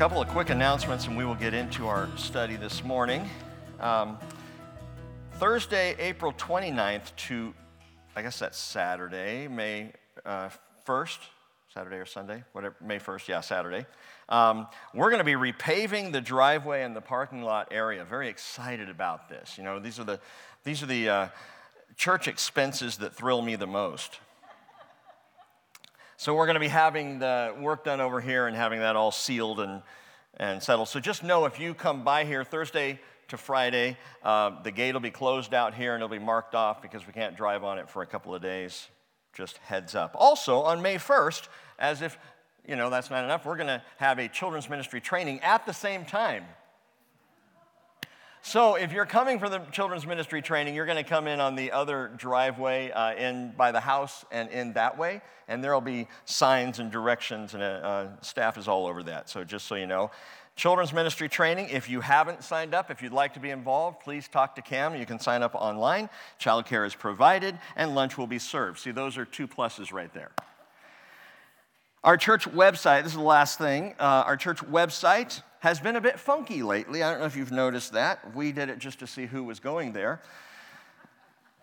Couple of quick announcements, and we will get into our study this morning. Thursday, April 29th to, I guess that's Saturday, May 1st, Saturday or Sunday, whatever, May 1st, yeah, Saturday. We're going to be repaving the driveway and the parking lot area. Very excited about this. You know, these are the church expenses that thrill me the most. So we're going to be having the work done over here and having that all sealed and settled. So just know if you come by here Thursday to Friday, the gate will be closed out here and it'll be marked off because we can't drive on it for a couple of days. Just heads up. Also, on May 1st, as if, you know, that's not enough, we're going to have a children's ministry training at the same time. So if you're coming for the children's ministry training, you're going to come in on the other driveway in by the house and in that way, and there will be signs and directions, and staff is all over that. So just so you know, children's ministry training, if you haven't signed up, if you'd like to be involved, please talk to Cam. You can sign up online. Childcare is provided, and lunch will be served. See, those are two pluses right there. Our church website, this is the last thing, our church website has been a bit funky lately. I don't know if you've noticed that. We did it just to see who was going there.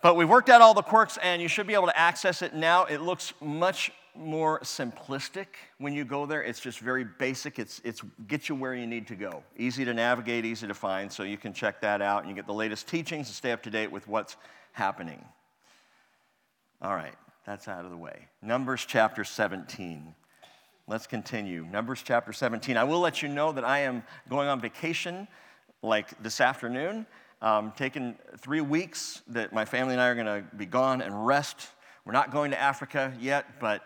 But we worked out all the quirks, and you should be able to access it now. It looks much more simplistic when you go there. It's just very basic. It's get you where you need to go. Easy to navigate, easy to find, so you can check that out, and you get the latest teachings and stay up to date with what's happening. All right, that's out of the way. Numbers chapter 17. Let's continue. Numbers chapter 17. I will let you know that I am going on vacation like this afternoon, taking 3 weeks that my family and I are going to be gone and rest. We're not going to Africa yet, but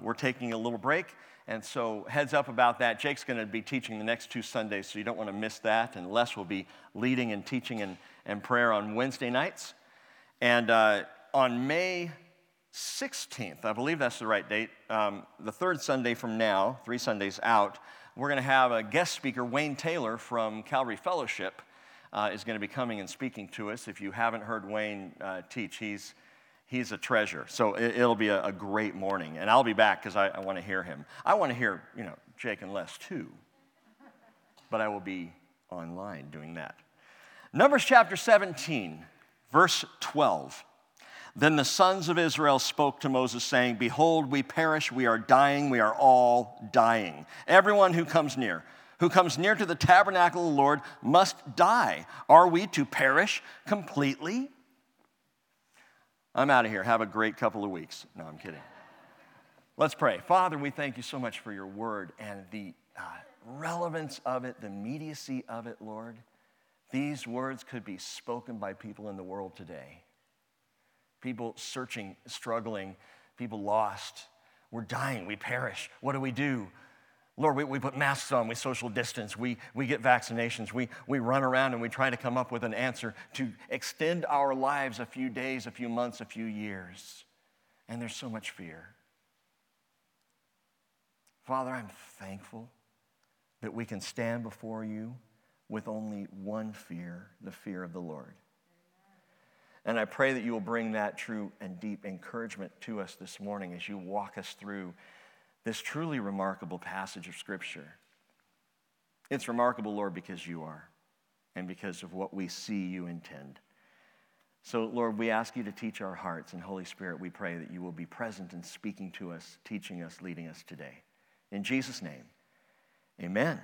we're taking a little break. And so heads up about that. Jake's going to be teaching the next 2 Sundays, so you don't want to miss that. And Les will be leading and teaching and prayer on Wednesday nights. And on May 16th, I believe that's the right date, the third Sunday from now, 3 Sundays out, we're going to have a guest speaker, Wayne Taylor from Calvary Fellowship, is going to be coming and speaking to us. If you haven't heard Wayne teach, he's a treasure. So it'll be a great morning, and I'll be back because I want to hear him. I want to hear, you know, Jake and Les too, but I will be online doing that. Numbers chapter 17, verse 12. Then the sons of Israel spoke to Moses, saying, "Behold, we perish, we are dying, we are all dying. Everyone who comes near to the tabernacle of the Lord must die. Are we to perish completely?" I'm out of here. Have a great couple of weeks. No, I'm kidding. Let's pray. Father, we thank you so much for your word and the relevance of it, the immediacy of it, Lord. These words could be spoken by people in the world today. People searching, struggling, people lost. We're dying, we perish. What do? Lord, we put masks on, we social distance, we get vaccinations, we run around and we try to come up with an answer to extend our lives a few days, a few months, a few years. And there's so much fear. Father, I'm thankful that we can stand before you with only one fear, the fear of the Lord. And I pray that you will bring that true and deep encouragement to us this morning as you walk us through this truly remarkable passage of Scripture. It's remarkable, Lord, because you are and because of what we see you intend. So, Lord, we ask you to teach our hearts, and Holy Spirit, we pray that you will be present in speaking to us, teaching us, leading us today. In Jesus' name, amen.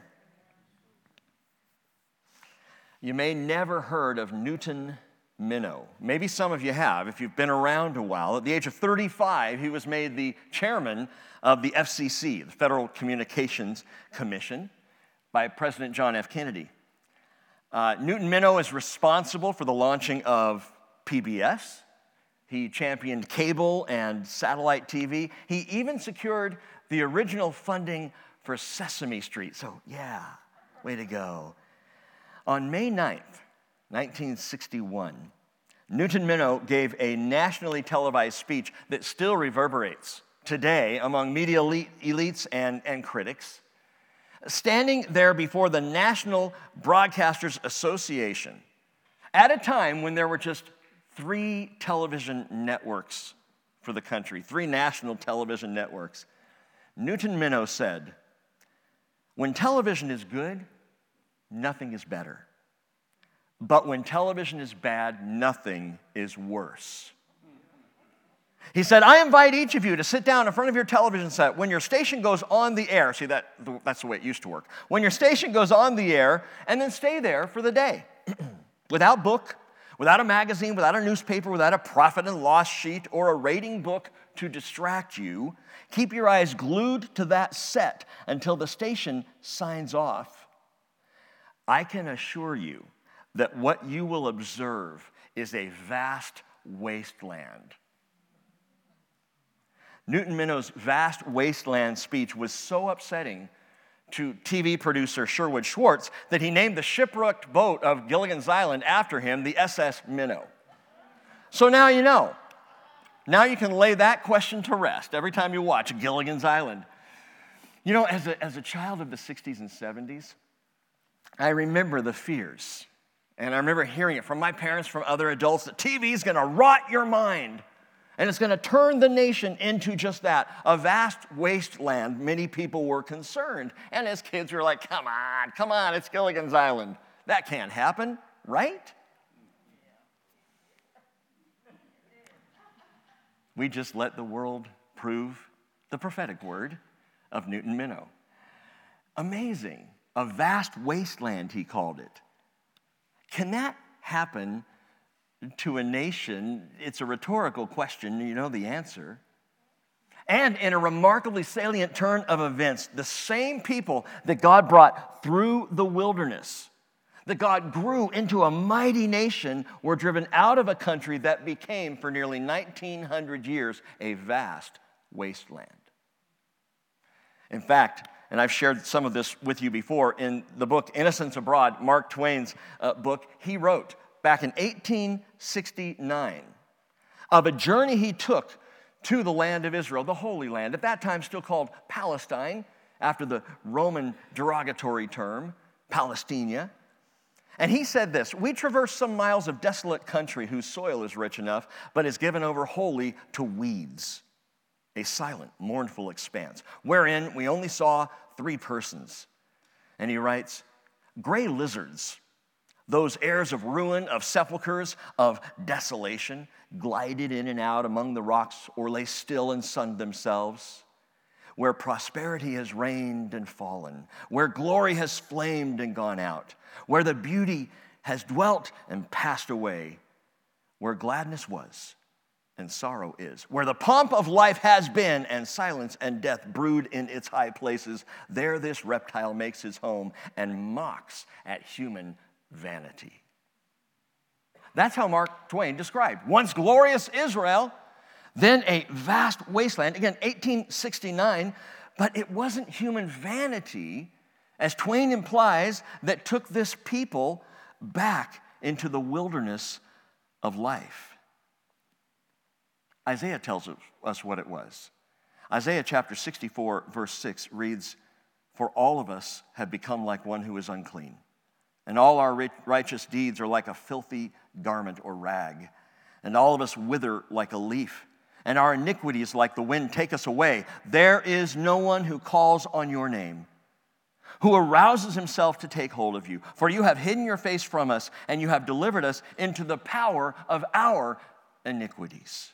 You may never heard of Newton Minow. Maybe some of you have, if you've been around a while. At the age of 35, he was made the chairman of the FCC, the Federal Communications Commission, by President John F. Kennedy. Newton Minow is responsible for the launching of PBS. He championed cable and satellite TV. He even secured the original funding for Sesame Street. So, yeah, way to go. On May 9th, 1961, Newton Minow gave a nationally televised speech that still reverberates today among media elites and critics. Standing there before the National Broadcasters Association, at a time when there were just 3 television networks for the country, 3 national television networks, Newton Minow said, When television is good, nothing is better. But when television is bad, nothing is worse. He said, I invite each of you to sit down in front of your television set. When your station goes on the air, see, that's the way it used to work. When your station goes on the air, and then stay there for the day. Without book, without a magazine, without a newspaper, without a profit and loss sheet or a rating book to distract you, keep your eyes glued to that set until the station signs off. I can assure you that what you will observe is a vast wasteland. Newton Minow's vast wasteland speech was so upsetting to TV producer Sherwood Schwartz that he named the shipwrecked boat of Gilligan's Island after him, the SS Minow. So now you know. Now you can lay that question to rest every time you watch Gilligan's Island. You know, as a child of the 60s and 70s, I remember the fears. And I remember hearing it from my parents, from other adults, that TV's going to rot your mind. And it's going to turn the nation into just that, a vast wasteland. Many people were concerned. And as kids, we were like, come on, it's Gilligan's Island. That can't happen, right? We just let the world prove the prophetic word of Newton Minow. Amazing. A vast wasteland, he called it. Can that happen to a nation? It's a rhetorical question, you know the answer. And in a remarkably salient turn of events, the same people that God brought through the wilderness, that God grew into a mighty nation, were driven out of a country that became, for nearly 1,900 years, a vast wasteland. In fact, and I've shared some of this with you before, in the book Innocents Abroad, Mark Twain's book, he wrote, back in 1869, of a journey he took to the land of Israel, the Holy Land, at that time still called Palestine, after the Roman derogatory term, Palestina. And he said this, we traverse some miles of desolate country whose soil is rich enough, but is given over wholly to weeds, a silent, mournful expanse, wherein we only saw three persons. And he writes, gray lizards, those heirs of ruin, of sepulchres, of desolation, glided in and out among the rocks or lay still and sunned themselves, where prosperity has reigned and fallen, where glory has flamed and gone out, where the beauty has dwelt and passed away, where gladness was and sorrow is, where the pomp of life has been and silence and death brood in its high places, there this reptile makes his home and mocks at human vanity. That's how Mark Twain described once glorious Israel, then a vast wasteland. Again, 1869, but it wasn't human vanity, as Twain implies, that took this people back into the wilderness of life. Isaiah tells us what it was. Isaiah chapter 64, verse 6 reads, "For all of us have become like one who is unclean, and all our righteous deeds are like a filthy garment or rag. And all of us wither like a leaf. And our iniquities like the wind take us away. There is no one who calls on your name, who arouses himself to take hold of you. For you have hidden your face from us, and you have delivered us into the power of our iniquities.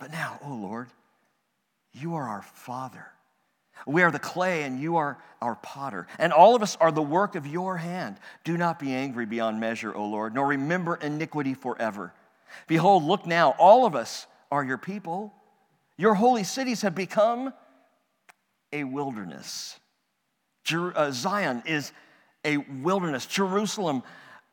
But now, O Lord, you are our Father. We are the clay, and you are our potter, and all of us are the work of your hand. Do not be angry beyond measure, O Lord, nor remember iniquity forever. Behold, look now, all of us are your people. Your holy cities have become a wilderness. Zion is a wilderness, Jerusalem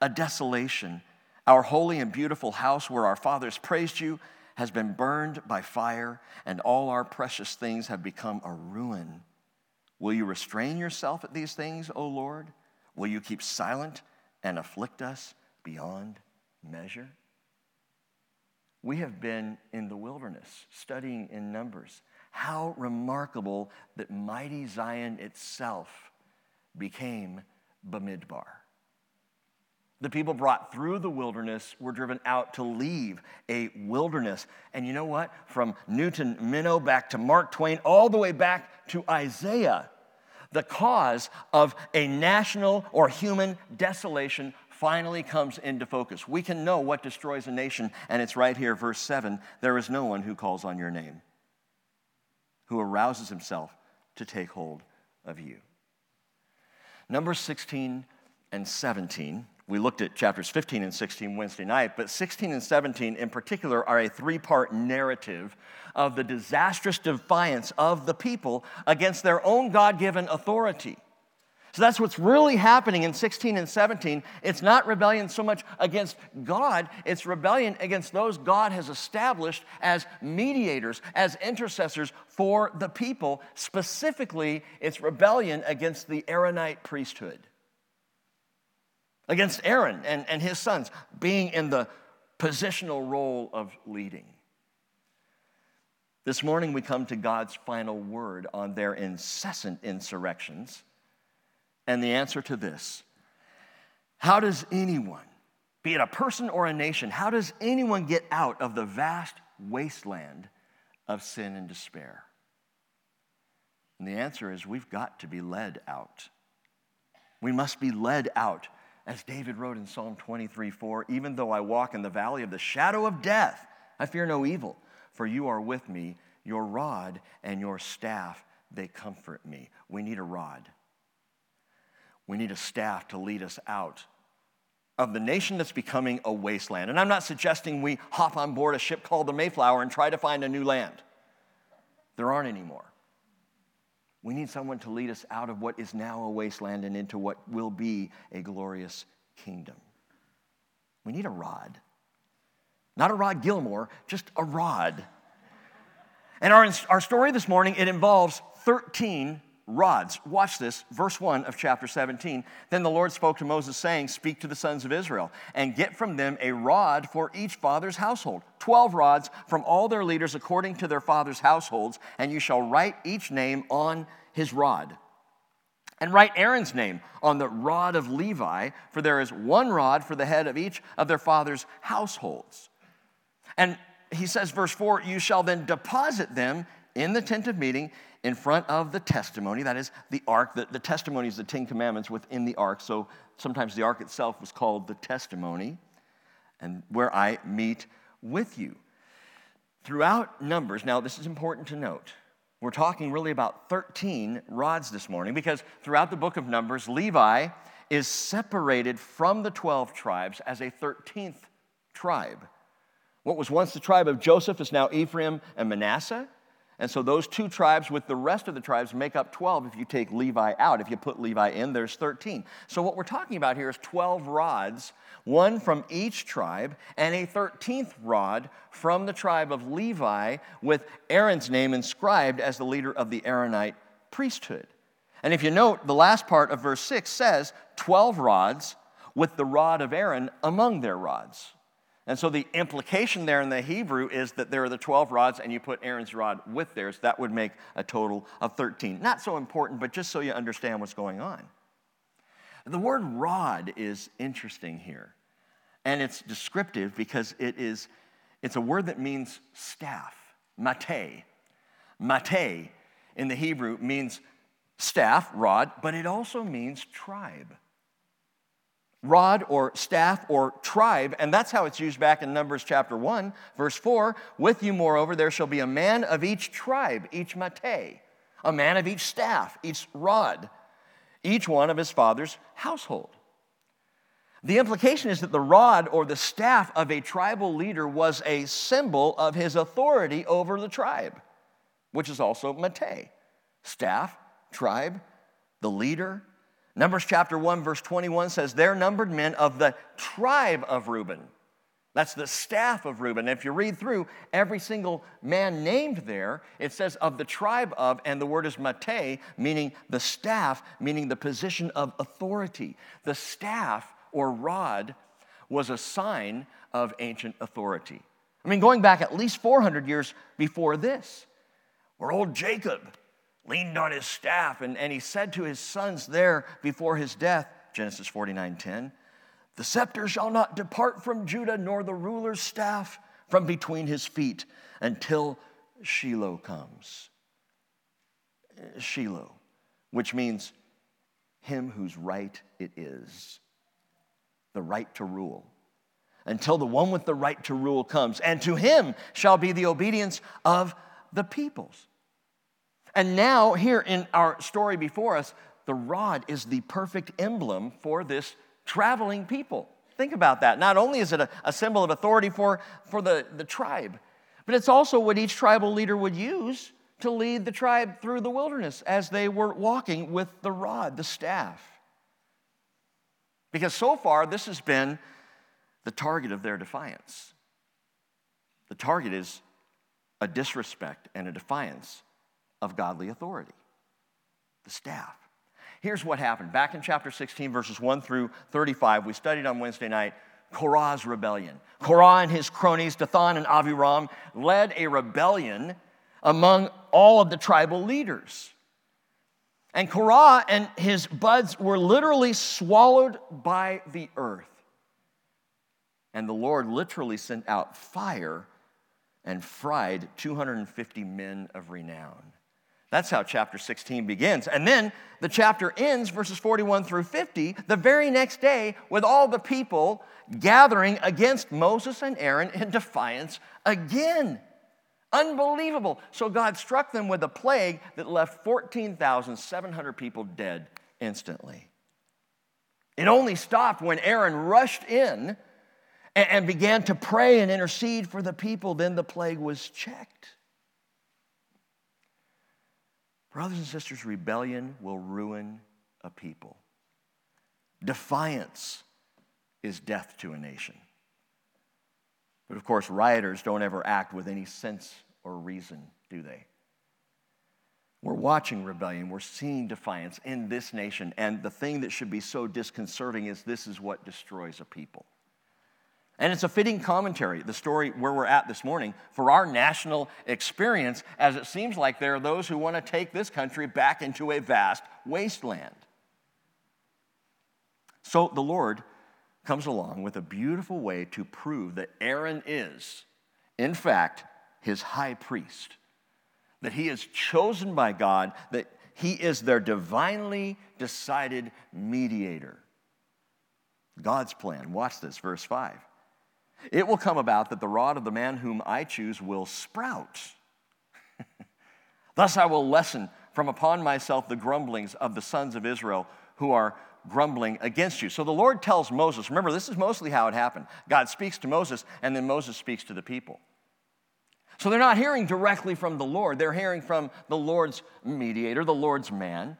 a desolation. Our holy and beautiful house where our fathers praised you has been burned by fire, and all our precious things have become a ruin. Will you restrain yourself at these things, O Lord? Will you keep silent and afflict us beyond measure?" We have been in the wilderness, studying in Numbers. How remarkable that mighty Zion itself became Bamidbar. The people brought through the wilderness were driven out to leave a wilderness. And you know what? From Newton Minow back to Mark Twain, all the way back to Isaiah, the cause of a national or human desolation finally comes into focus. We can know what destroys a nation, and it's right here, verse 7, there is no one who calls on your name, who arouses himself to take hold of you. Numbers 16 and 17, we looked at chapters 15 and 16 Wednesday night, but 16 and 17 in particular are a three-part narrative of the disastrous defiance of the people against their own God-given authority. So that's what's really happening in 16 and 17. It's not rebellion so much against God, it's rebellion against those God has established as mediators, as intercessors for the people. Specifically, it's rebellion against the Aaronite priesthood, against Aaron and his sons being in the positional role of leading. This morning we come to God's final word on their incessant insurrections. And the answer to this, how does anyone, be it a person or a nation, how does anyone get out of the vast wasteland of sin and despair? And the answer is we've got to be led out. We must be led out. As David wrote in Psalm 23:4, even though I walk in the valley of the shadow of death, I fear no evil, for you are with me, your rod and your staff, they comfort me. We need a rod. We need a staff to lead us out of the nation that's becoming a wasteland. And I'm not suggesting we hop on board a ship called the Mayflower and try to find a new land. There aren't any more. We need someone to lead us out of what is now a wasteland and into what will be a glorious kingdom. We need a rod. Not a Rod Gilmore, just a rod. And our story this morning, it involves 13 rods. Watch this, verse 1 of chapter 17. Then the Lord spoke to Moses, saying, speak to the sons of Israel, and get from them a rod for each father's household. 12 rods from all their leaders according to their father's households, and you shall write each name on his rod. And write Aaron's name on the rod of Levi, for there is one rod for the head of each of their father's households. And he says, verse 4, you shall then deposit them in the tent of meeting in front of the testimony, that is the ark. The testimony is the Ten Commandments within the ark, so sometimes the ark itself was called the testimony, and where I meet with you. Throughout Numbers, now this is important to note, we're talking really about 13 rods this morning, because throughout the book of Numbers, Levi is separated from the 12 tribes as a 13th tribe. What was once the tribe of Joseph is now Ephraim and Manasseh. And so those two tribes with the rest of the tribes make up 12 if you take Levi out. If you put Levi in, there's 13. So what we're talking about here is 12 rods, one from each tribe, and a 13th rod from the tribe of Levi with Aaron's name inscribed as the leader of the Aaronite priesthood. And if you note, the last part of verse 6 says 12 rods with the rod of Aaron among their rods. And so the implication there in the Hebrew is that there are the 12 rods and you put Aaron's rod with theirs. That would make a total of 13. Not so important, but just so you understand what's going on. The word rod is interesting here. And it's descriptive because it's a word that means staff, mateh. Mateh in the Hebrew means staff, rod, but it also means tribe. Rod or staff or tribe, and that's how it's used back in Numbers chapter 1, verse 4, with you moreover there shall be a man of each tribe, each mateh, a man of each staff, each rod, each one of his father's household. The implication is that the rod or the staff of a tribal leader was a symbol of his authority over the tribe, which is also mateh, staff, tribe, the leader. Numbers chapter 1, verse 21 says, they're numbered men of the tribe of Reuben. That's the staff of Reuben. If you read through every single man named there, it says of the tribe of, and the word is mateh, meaning the staff, meaning the position of authority. The staff or rod was a sign of ancient authority. I mean, going back at least 400 years before this, where old Jacob leaned on his staff, and he said to his sons there before his death, Genesis 49:10, the scepter shall not depart from Judah, nor the ruler's staff from between his feet until Shiloh comes. Shiloh which means him whose right it is, the right to rule, until the one with the right to rule comes, and to him shall be the obedience of the peoples. And now, here in our story before us, the rod is the perfect emblem for this traveling people. Think about that. Not only is it a symbol of authority for the tribe, but it's also what each tribal leader would use to lead the tribe through the wilderness as they were walking with the rod, the staff. Because so far, this has been the target of their defiance. The target is a disrespect and a defiance of godly authority, the staff. Here's what happened. Back in chapter 16, verses 1 through 35, we studied on Wednesday night Korah's rebellion. Korah and his cronies, Dathan and Aviram, led a rebellion among all of the tribal leaders. And Korah and his buds were literally swallowed by the earth. And the Lord literally sent out fire and fried 250 men of renown. That's how chapter 16 begins. And then the chapter ends, verses 41 through 50, the very next day, with all the people gathering against Moses and Aaron in defiance again. Unbelievable. So God struck them with a plague that left 14,700 people dead instantly. It only stopped when Aaron rushed in and began to pray and intercede for the people. Then the plague was checked. Brothers and sisters, rebellion will ruin a people. Defiance is death to a nation. But of course, rioters don't ever act with any sense or reason, do they? We're watching rebellion. We're seeing defiance in this nation. And the thing that should be so disconcerting is this is what destroys a people. And it's a fitting commentary, the story where we're at this morning, for our national experience, as it seems like there are those who want to take this country back into a vast wasteland. So the Lord comes along with a beautiful way to prove that Aaron is, in fact, his high priest, that he is chosen by God, that he is their divinely decided mediator. God's plan. Watch this, verse 5. It will come about that the rod of the man whom I choose will sprout. Thus I will lessen from upon myself the grumblings of the sons of Israel who are grumbling against you. So the Lord tells Moses, remember, this is mostly how it happened. God speaks to Moses, and then Moses speaks to the people. So they're not hearing directly from the Lord. They're hearing from the Lord's mediator, the Lord's man.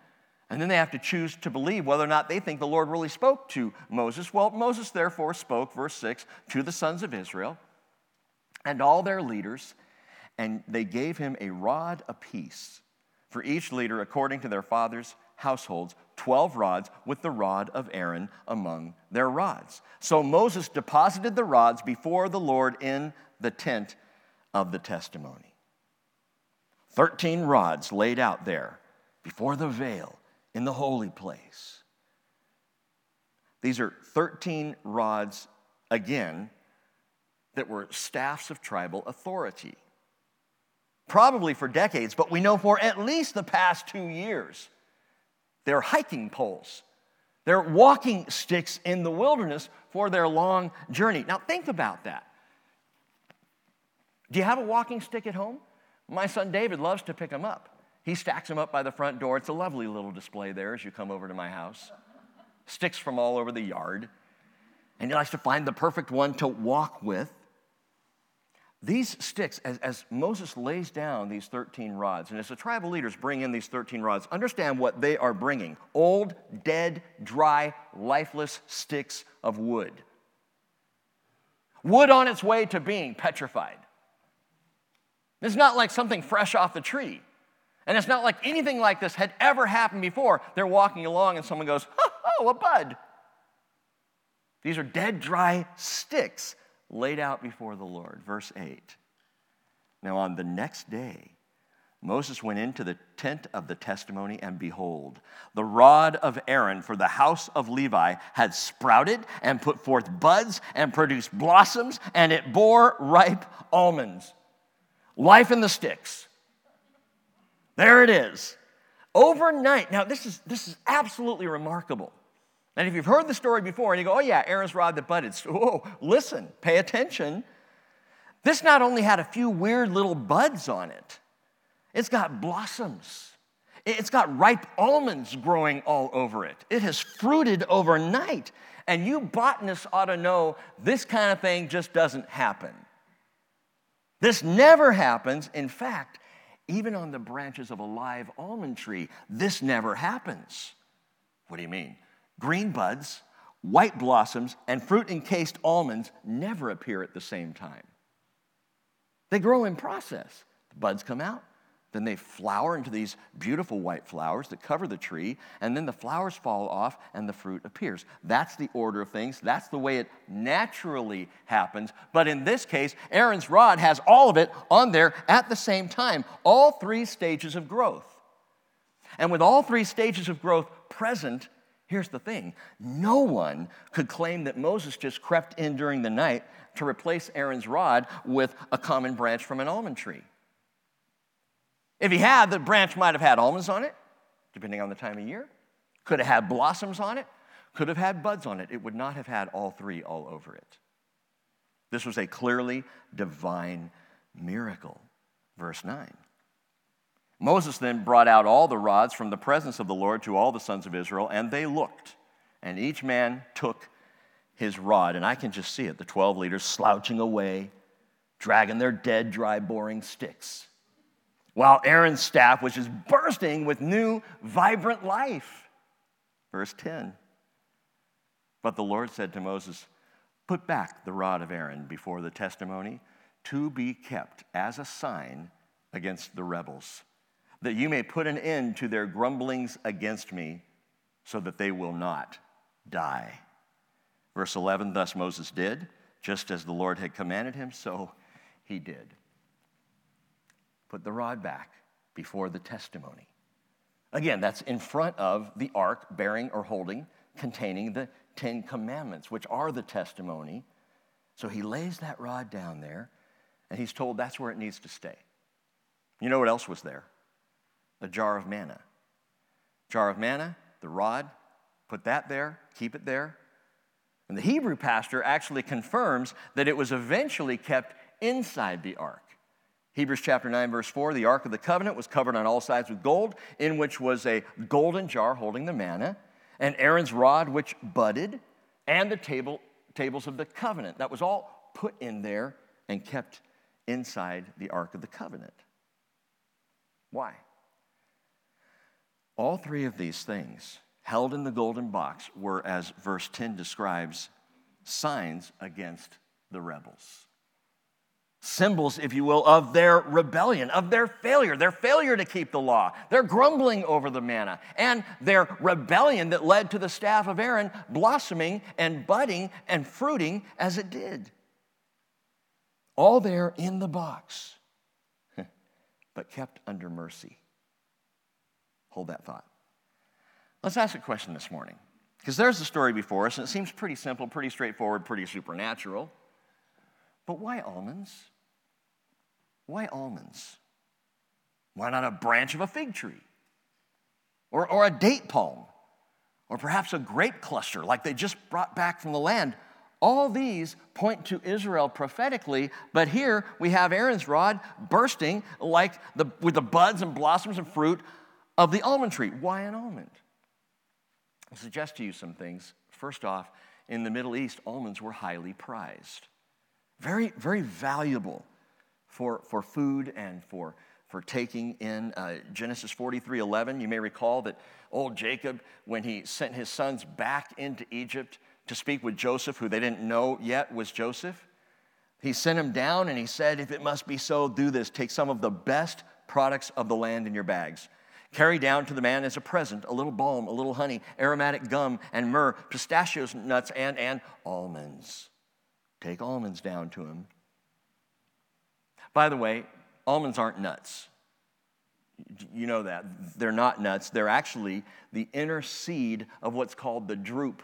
And then they have to choose to believe whether or not they think the Lord really spoke to Moses. Well, Moses therefore spoke, verse 6, to the sons of Israel and all their leaders, and they gave him a rod apiece for each leader according to their fathers' households, 12 rods with the rod of Aaron among their rods. So Moses deposited the rods before the Lord in the tent of the testimony. 13 rods laid out there before the veil, in the holy place. These are 13 rods, again, that were staffs of tribal authority. Probably for decades, but we know for at least the past 2 years, they're hiking poles. They're walking sticks in the wilderness for their long journey. Now think about that. Do you have a walking stick at home? My son David loves to pick them up. He stacks them up by the front door. It's a lovely little display there as you come over to my house. Sticks from all over the yard. And he likes to find the perfect one to walk with. These sticks, as Moses lays down these 13 rods, and as the tribal leaders bring in these 13 rods, understand what they are bringing. Old, dead, dry, lifeless sticks of wood. Wood on its way to being petrified. It's not like something fresh off the tree. And it's not like anything like this had ever happened before. They're walking along and someone goes, oh, a bud. These are dead, dry sticks laid out before the Lord. Verse 8. Now on the next day, Moses went into the tent of the testimony, and behold, the rod of Aaron for the house of Levi had sprouted and put forth buds and produced blossoms, and it bore ripe almonds. Life in the sticks. There it is. Overnight, now this is absolutely remarkable. And if you've heard the story before and you go, oh yeah, Aaron's rod that budded. Whoa, listen, pay attention. This not only had a few weird little buds on it, it's got blossoms. It's got ripe almonds growing all over it. It has fruited overnight. And you botanists ought to know this kind of thing just doesn't happen. This never happens. In fact, even on the branches of a live almond tree, this never happens. What do you mean? Green buds, white blossoms, and fruit-encased almonds never appear at the same time. They grow in process. The buds come out, then they flower into these beautiful white flowers that cover the tree, and then the flowers fall off and the fruit appears. That's the order of things. That's the way it naturally happens. But in this case, Aaron's rod has all of it on there at the same time, all three stages of growth. And with all three stages of growth present, here's the thing. No one could claim that Moses just crept in during the night to replace Aaron's rod with a common branch from an almond tree. If he had, the branch might have had almonds on it, depending on the time of year. Could have had blossoms on it. Could have had buds on it. It would not have had all three all over it. This was a clearly divine miracle. Verse 9. Moses then brought out all the rods from the presence of the Lord to all the sons of Israel, and they looked, and each man took his rod. And I can just see it, the 12 leaders slouching away, dragging their dead, dry, boring sticks, while Aaron's staff was just bursting with new, vibrant life. Verse 10, but the Lord said to Moses, put back the rod of Aaron before the testimony to be kept as a sign against the rebels, that you may put an end to their grumblings against me so that they will not die. Verse 11, thus Moses did, just as the Lord had commanded him, so he did. Put the rod back before the testimony. Again, that's in front of the ark bearing or holding, containing the Ten Commandments, which are the testimony. So he lays that rod down there, and he's told that's where it needs to stay. You know what else was there? The jar of manna. Jar of manna, the rod, put that there, keep it there. And the Hebrew pastor actually confirms that it was eventually kept inside the ark. Hebrews chapter 9, verse 4, the Ark of the Covenant was covered on all sides with gold, in which was a golden jar holding the manna, and Aaron's rod which budded, and the tables of the covenant. That was all put in there and kept inside the Ark of the Covenant. Why? All three of these things held in the golden box were, as verse 10 describes, signs against the rebels. Symbols, if you will, of their rebellion, of their failure to keep the law, their grumbling over the manna, and their rebellion that led to the staff of Aaron blossoming and budding and fruiting as it did. All there in the box, but kept under mercy. Hold that thought. Let's ask a question this morning, because there's the story before us, and it seems pretty simple, pretty straightforward, pretty supernatural. But why almonds? Why almonds? Why not a branch of a fig tree? Or a date palm? Or perhaps a grape cluster like they just brought back from the land? All these point to Israel prophetically, but here we have Aaron's rod bursting like with the buds and blossoms and fruit of the almond tree. Why an almond? I suggest to you some things. First off, in the Middle East, almonds were highly prized. Very, very valuable for food and for taking in. Genesis 43:11. You may recall that old Jacob, when he sent his sons back into Egypt to speak with Joseph, who they didn't know yet was Joseph, he sent him down and he said, if it must be so, do this. Take some of the best products of the land in your bags. Carry down to the man as a present a little balm, a little honey, aromatic gum and myrrh, pistachios, nuts, and almonds. Take almonds down to him. By the way, almonds aren't nuts. You know that. They're not nuts. They're actually the inner seed of what's called the drupe,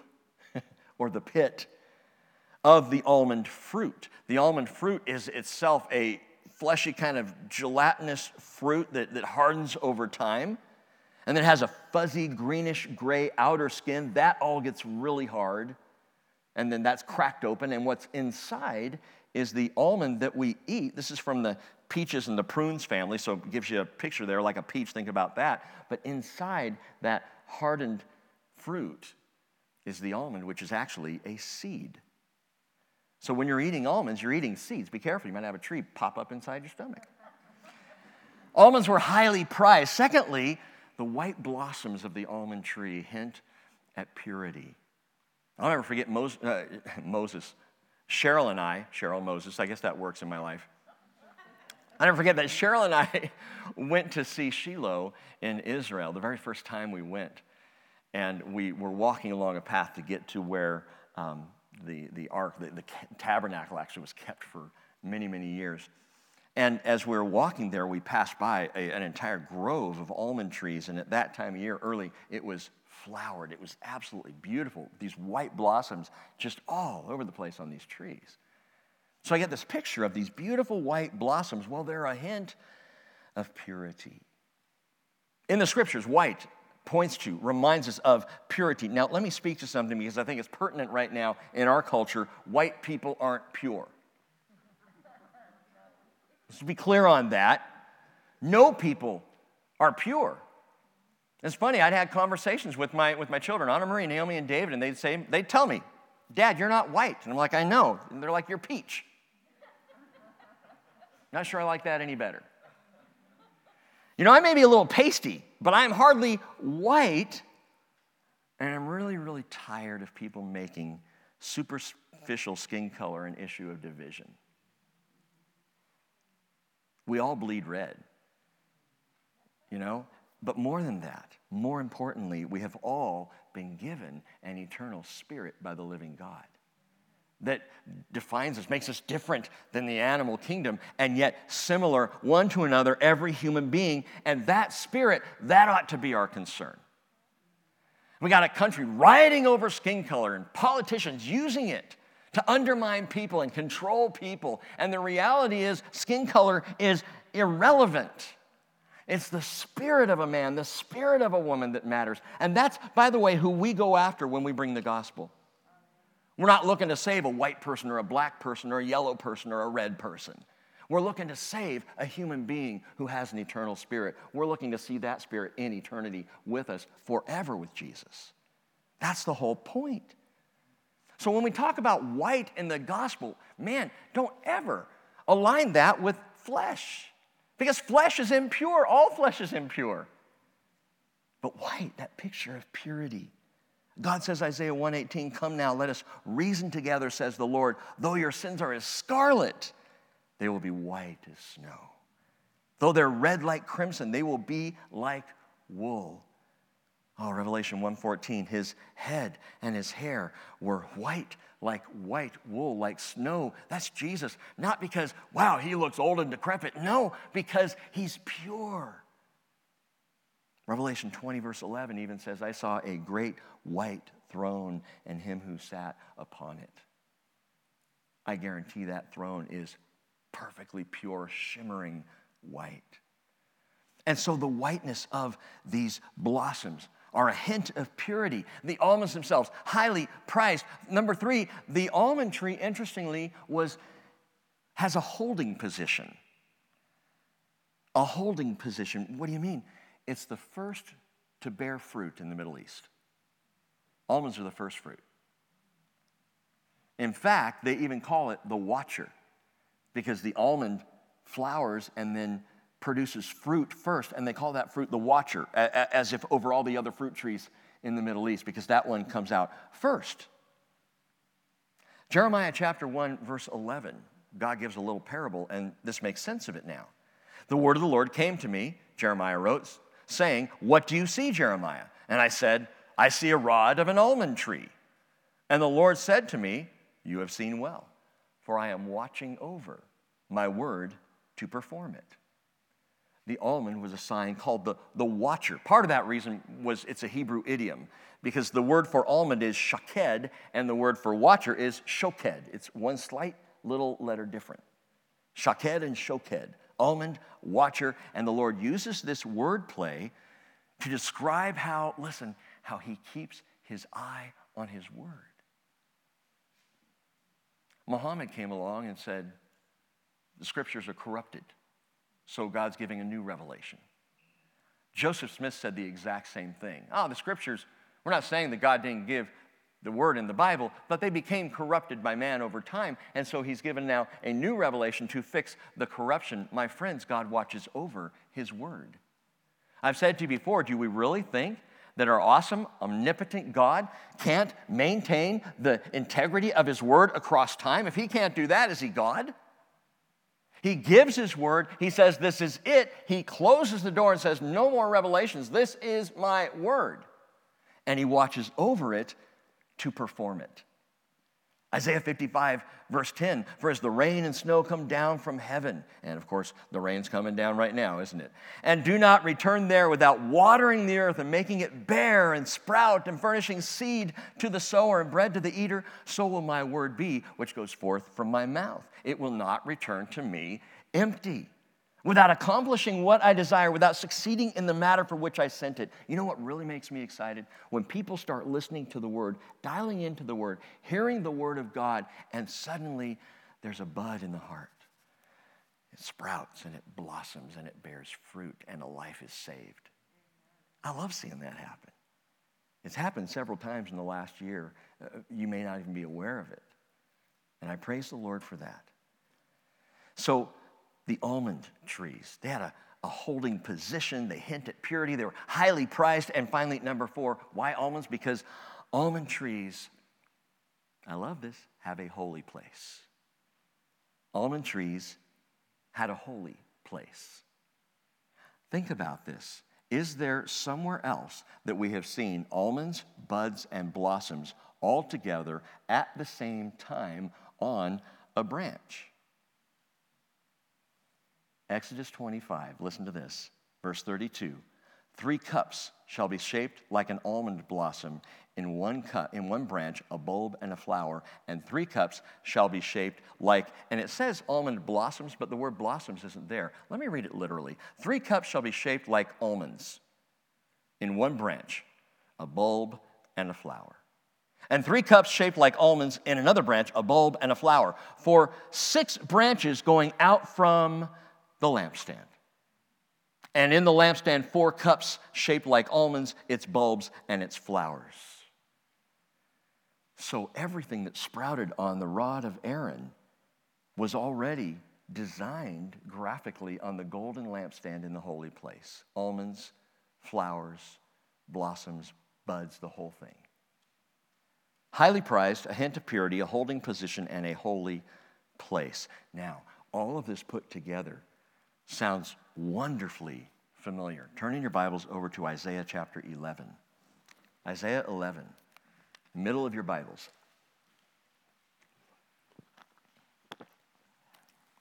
or the pit, of the almond fruit. The almond fruit is itself a fleshy kind of gelatinous fruit that hardens over time. and then has a fuzzy greenish-gray outer skin. That all gets really hard, and then that's cracked open, and what's inside is the almond that we eat. This is from the peaches and the prunes family, so it gives you a picture there, like a peach, think about that. But inside that hardened fruit is the almond, which is actually a seed. So when you're eating almonds, you're eating seeds. Be careful, you might have a tree pop up inside your stomach. Almonds were highly prized. Secondly, the white blossoms of the almond tree hint at purity. I'll never forget Moses. Cheryl and I, Cheryl Moses, I guess that works in my life. I never forget that Cheryl and I went to see Shiloh in Israel, the very first time we went. And we were walking along a path to get to where the ark, the tabernacle actually was kept for many, many years. And as we were walking there, we passed by an entire grove of almond trees. And at that time of year, early, it was flowered. It was absolutely beautiful. These white blossoms just all over the place on these trees. So I get this picture of these beautiful white blossoms. Well, they're a hint of purity. In the scriptures, white points to, reminds us of purity. Now, let me speak to something because I think it's pertinent right now in our culture. White people aren't pure. Let's be clear on that. No people are pure. It's funny, I'd had conversations with my children, Anna Marie, Naomi, and David, and they'd tell me, "Dad, you're not white." And I'm like, "I know." And they're like, "You're peach." Not sure I like that any better. You know, I may be a little pasty, but I'm hardly white, and I'm really, really tired of people making superficial skin color an issue of division. We all bleed red, you know? But more than that, more importantly, we have all been given an eternal spirit by the living God that defines us, makes us different than the animal kingdom, and yet similar one to another, every human being. And that spirit, that ought to be our concern. We got a country rioting over skin color and politicians using it to undermine people and control people. And the reality is, skin color is irrelevant. It's the spirit of a man, the spirit of a woman that matters. And that's, by the way, who we go after when we bring the gospel. We're not looking to save a white person or a black person or a yellow person or a red person. We're looking to save a human being who has an eternal spirit. We're looking to see that spirit in eternity with us forever with Jesus. That's the whole point. So when we talk about white in the gospel, man, don't ever align that with flesh. Because flesh is impure. All flesh is impure. But white, that picture of purity. God says, Isaiah 1:18, "Come now, let us reason together, says the Lord. Though your sins are as scarlet, they will be white as snow. Though they're red like crimson, they will be like wool." Oh, Revelation 1:14, "His head and his hair were white like white wool, like snow." That's Jesus. Not because, wow, he looks old and decrepit. No, because he's pure. Revelation 20:11 even says, "I saw a great white throne and him who sat upon it." I guarantee that throne is perfectly pure, shimmering white. And so the whiteness of these blossoms are a hint of purity. The almonds themselves, highly prized. Number three, the almond tree, interestingly, has a holding position. A holding position. What do you mean? It's the first to bear fruit in the Middle East. Almonds are the first fruit. In fact, they even call it the watcher, because the almond flowers and then produces fruit first, and they call that fruit the watcher, as if over all the other fruit trees in the Middle East, because that one comes out first. Jeremiah chapter 1, verse 11, God gives a little parable, and this makes sense of it now. "The word of the Lord came to me," Jeremiah wrote, saying, "What do you see, Jeremiah?" And I said, "I see a rod of an almond tree." And the Lord said to me, "You have seen well, for I am watching over my word to perform it." The almond was a sign called the watcher. Part of that reason was it's a Hebrew idiom, because the word for almond is shaked, and the word for watcher is shoked. It's one slight little letter different. Shaked and shoked. Almond, watcher, and the Lord uses this wordplay to describe how, listen, how he keeps his eye on his word. Muhammad came along and said, the scriptures are corrupted, so God's giving a new revelation. Joseph Smith said the exact same thing. The scriptures, we're not saying that God didn't give the word in the Bible, but they became corrupted by man over time, and so he's given now a new revelation to fix the corruption. My friends, God watches over his word. I've said to you before, do we really think that our awesome, omnipotent God can't maintain the integrity of his word across time? If he can't do that, is he God? He gives his word. He says, this is it. He closes the door and says, no more revelations. This is my word. And he watches over it to perform it. Isaiah 55, verse 10, for as the rain and snow come down from heaven, and of course, the rain's coming down right now, isn't it? And do not return there without watering the earth and making it bear and sprout and furnishing seed to the sower and bread to the eater, so will my word be, which goes forth from my mouth. It will not return to me empty, without accomplishing what I desire, without succeeding in the matter for which I sent it. You know what really makes me excited? When people start listening to the word, dialing into the word, hearing the word of God, and suddenly there's a bud in the heart. It sprouts and it blossoms and it bears fruit and a life is saved. I love seeing that happen. It's happened several times in the last year. You may not even be aware of it. And I praise the Lord for that. So, the almond trees, they had a holding position. They hint at purity. They were highly prized. And finally, number four, why almonds? Because almond trees, I love this, have a holy place. Almond trees had a holy place. Think about this. Is there somewhere else that we have seen almonds, buds, and blossoms all together at the same time on a branch? Exodus 25, listen to this, verse 32. 3 cups shall be shaped like an almond blossom in one cup, in one branch, a bulb and a flower, and 3 cups shall be shaped like, and it says almond blossoms, but the word blossoms isn't there. Let me read it literally. 3 cups shall be shaped like almonds in one branch, a bulb and a flower. And 3 cups shaped like almonds in another branch, a bulb and a flower. For 6 branches going out from the lampstand. And in the lampstand, 4 cups shaped like almonds, its bulbs, and its flowers. So everything that sprouted on the rod of Aaron was already designed graphically on the golden lampstand in the holy place. Almonds, flowers, blossoms, buds, the whole thing. Highly prized, a hint of purity, a holding position, and a holy place. Now, all of this put together sounds wonderfully familiar. Turn in your Bibles over to Isaiah chapter 11. Isaiah 11, middle of your Bibles.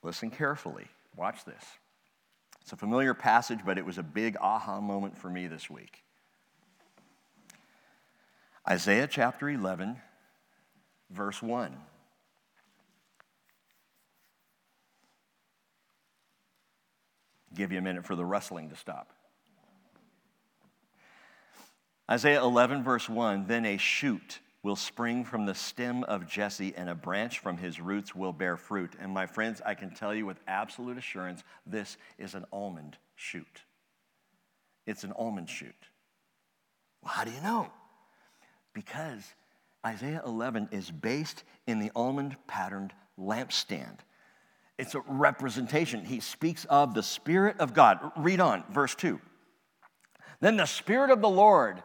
Listen carefully. Watch this. It's a familiar passage, but it was a big aha moment for me this week. Isaiah chapter 11, verse 1. Give you a minute for the rustling to stop. Isaiah 11, verse 1, then a shoot will spring from the stem of Jesse, and a branch from his roots will bear fruit. And my friends, I can tell you with absolute assurance, this is an almond shoot. It's an almond shoot. Well, how do you know? Because Isaiah 11 is based in the almond-patterned lampstand. It's a representation. He speaks of the Spirit of God. Read on, verse 2. Then the Spirit of the Lord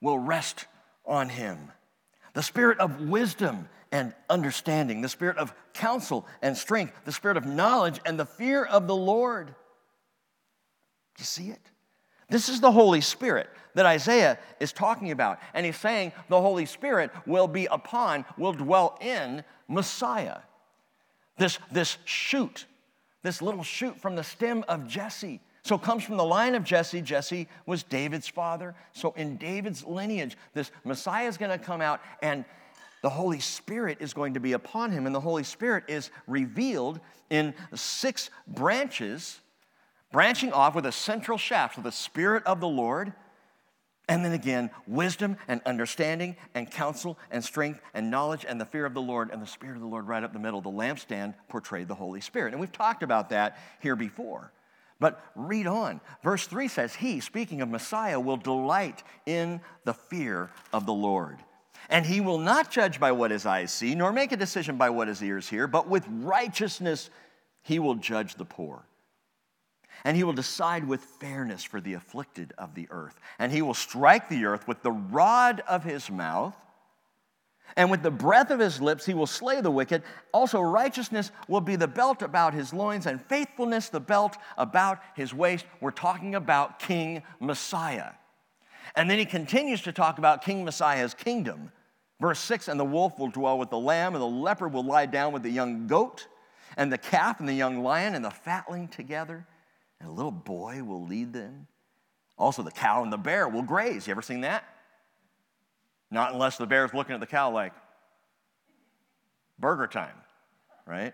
will rest on him, the Spirit of wisdom and understanding, the Spirit of counsel and strength, the Spirit of knowledge and the fear of the Lord. You see it? This is the Holy Spirit that Isaiah is talking about. And he's saying the Holy Spirit will be upon, will dwell in Messiah. This shoot, this little shoot from the stem of Jesse. So it comes from the line of Jesse. Jesse was David's father. So in David's lineage, this Messiah is going to come out, and the Holy Spirit is going to be upon him. And the Holy Spirit is revealed in 6 branches, branching off with a central shaft. So the Spirit of the Lord And then again, wisdom and understanding and counsel and strength and knowledge and the fear of the Lord and the Spirit of the Lord right up the middle. The lampstand portrayed the Holy Spirit. And we've talked about that here before. But read on. Verse 3 says, he, speaking of Messiah, will delight in the fear of the Lord. And he will not judge by what his eyes see, nor make a decision by what his ears hear, but with righteousness he will judge the poor. And he will decide with fairness for the afflicted of the earth. And he will strike the earth with the rod of his mouth. And with the breath of his lips he will slay the wicked. Also righteousness will be the belt about his loins, and faithfulness the belt about his waist. We're talking about King Messiah. And then he continues to talk about King Messiah's kingdom. Verse 6, and the wolf will dwell with the lamb, and the leopard will lie down with the young goat, and the calf and the young lion and the fatling together. And a little boy will lead them. Also, the cow and the bear will graze. You ever seen that? Not unless the bear's looking at the cow like, burger time, right?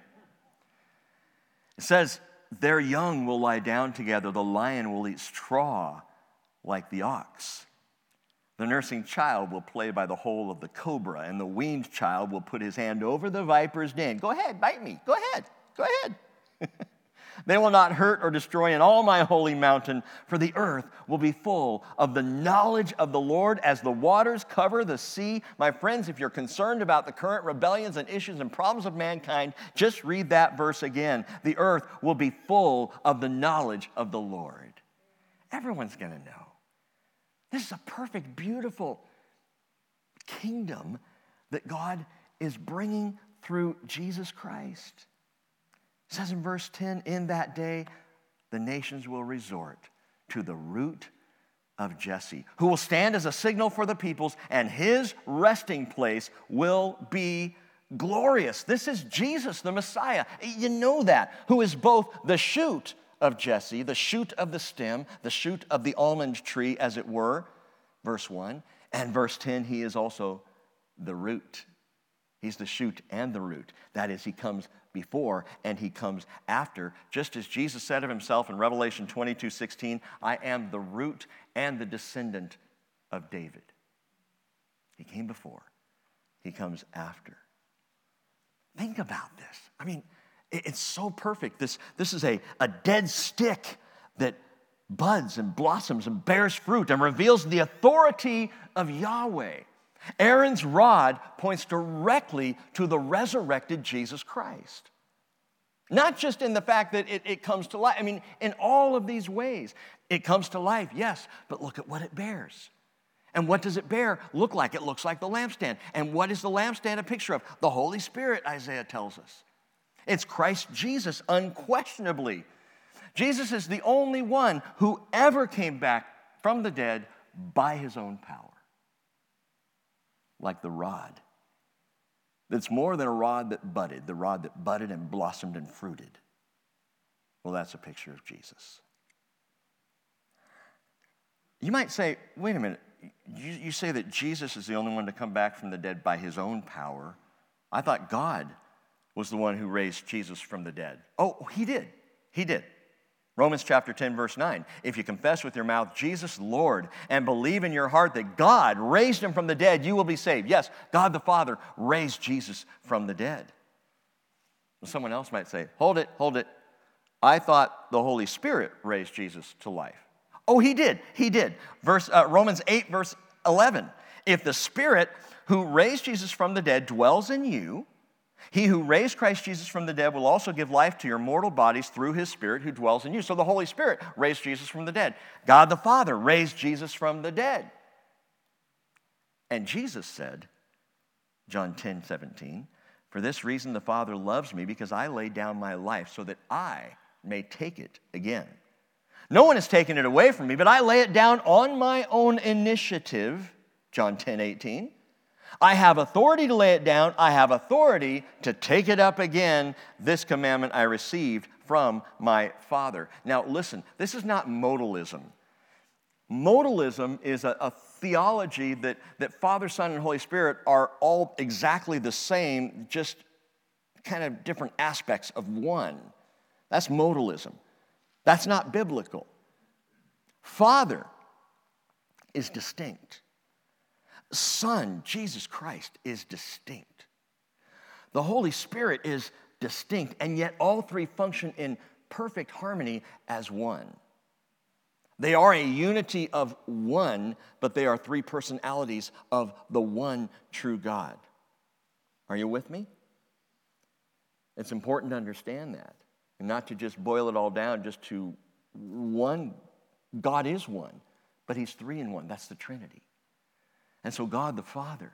It says, their young will lie down together. The lion will eat straw like the ox. The nursing child will play by the hole of the cobra, and the weaned child will put his hand over the viper's den. Go ahead, bite me. Go ahead. Go ahead. They will not hurt or destroy in all my holy mountain, for the earth will be full of the knowledge of the Lord as the waters cover the sea. My friends, if you're concerned about the current rebellions and issues and problems of mankind, just read that verse again. The earth will be full of the knowledge of the Lord. Everyone's going to know. This is a perfect, beautiful kingdom that God is bringing through Jesus Christ. It says in verse 10, in that day, the nations will resort to the root of Jesse, who will stand as a signal for the peoples, and his resting place will be glorious. This is Jesus, the Messiah. You know that, who is both the shoot of Jesse, the shoot of the stem, the shoot of the almond tree, as it were, verse 1. And verse 10, he is also the root. He's the shoot and the root. That is, he comes before and he comes after. Just as Jesus said of himself in Revelation 22:16, I am the root and the descendant of David. He came before. He comes after. Think about this. I mean, it's so perfect. This is a dead stick that buds and blossoms and bears fruit and reveals the authority of Yahweh. Aaron's rod points directly to the resurrected Jesus Christ. Not just in the fact that it comes to life. I mean, in all of these ways. It comes to life, yes, but look at what it bears. And what does it bear? Look like it looks like the lampstand. And what is the lampstand a picture of? The Holy Spirit, Isaiah tells us. It's Christ Jesus, unquestionably. Jesus is the only one who ever came back from the dead by his own power. Like the rod. That's more than a rod that budded, the rod that budded and blossomed and fruited. Well, that's a picture of Jesus. You might say, wait a minute, you say that Jesus is the only one to come back from the dead by his own power. I thought God was the one who raised Jesus from the dead. Oh, he did. He did. Romans chapter 10, verse 9. If you confess with your mouth Jesus Lord and believe in your heart that God raised him from the dead, you will be saved. Yes, God the Father raised Jesus from the dead. Well, someone else might say, hold it. I thought the Holy Spirit raised Jesus to life. Oh, he did. Romans 8, verse 11. If the Spirit who raised Jesus from the dead dwells in you, he who raised Christ Jesus from the dead will also give life to your mortal bodies through his Spirit who dwells in you. So the Holy Spirit raised Jesus from the dead. God the Father raised Jesus from the dead. And Jesus said, John 10:17, for this reason the Father loves me, because I lay down my life so that I may take it again. No one has taken it away from me, but I lay it down on my own initiative, John 10:18. I have authority to lay it down. I have authority to take it up again. This commandment I received from my Father. Now listen, this is not modalism. Modalism is a theology that Father, Son, and Holy Spirit are all exactly the same, just kind of different aspects of one. That's modalism. That's not biblical. Father is distinct. Son, Jesus Christ, is distinct. The Holy Spirit is distinct, and yet all three function in perfect harmony as one. They are a unity of one, but they are three personalities of the one true God. Are you with me? It's important to understand that, and not to just boil it all down just to one. God is one, but he's three in one. That's the Trinity. And so God the Father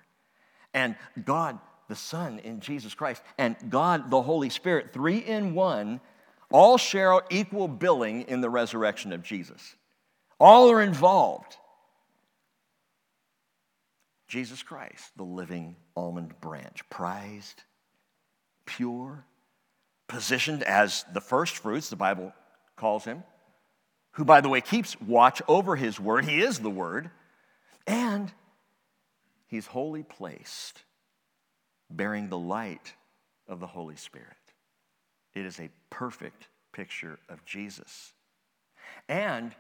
and God the Son in Jesus Christ and God the Holy Spirit, three in one, all share equal billing in the resurrection of Jesus. All are involved. Jesus Christ, the living almond branch, prized, pure, positioned as the first fruits, the Bible calls him, who, by the way, keeps watch over his word. He is the word. And he's wholly placed, bearing the light of the Holy Spirit. It is a perfect picture of Jesus. And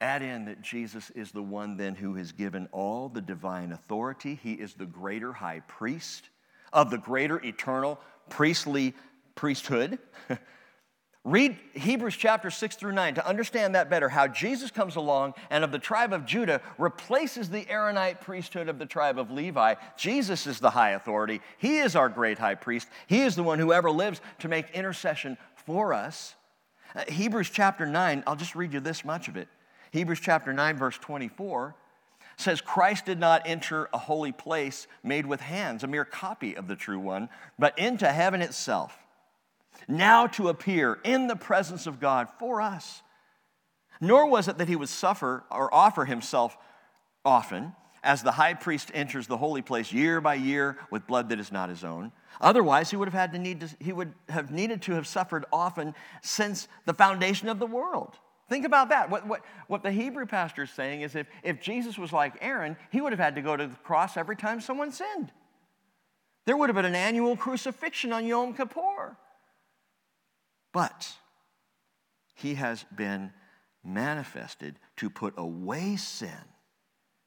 add in that Jesus is the one then who has given all the divine authority. He is the greater high priest of the greater eternal priestly priesthood. Read Hebrews chapter 6 through 9 to understand that better, how Jesus comes along and of the tribe of Judah replaces the Aaronite priesthood of the tribe of Levi. Jesus is the high authority. He is our great high priest. He is the one who ever lives to make intercession for us. Hebrews chapter 9, I'll just read you this much of it. Hebrews chapter 9 verse 24 says, Christ did not enter a holy place made with hands, a mere copy of the true one, but into heaven itself, now to appear in the presence of God for us. Nor was it that he would suffer or offer himself often, as the high priest enters the holy place year by year with blood that is not his own. Otherwise, he would have needed to have suffered often since the foundation of the world. Think about that. What the Hebrew pastor is saying is if Jesus was like Aaron, he would have had to go to the cross every time someone sinned. There would have been an annual crucifixion on Yom Kippur. But he has been manifested to put away sin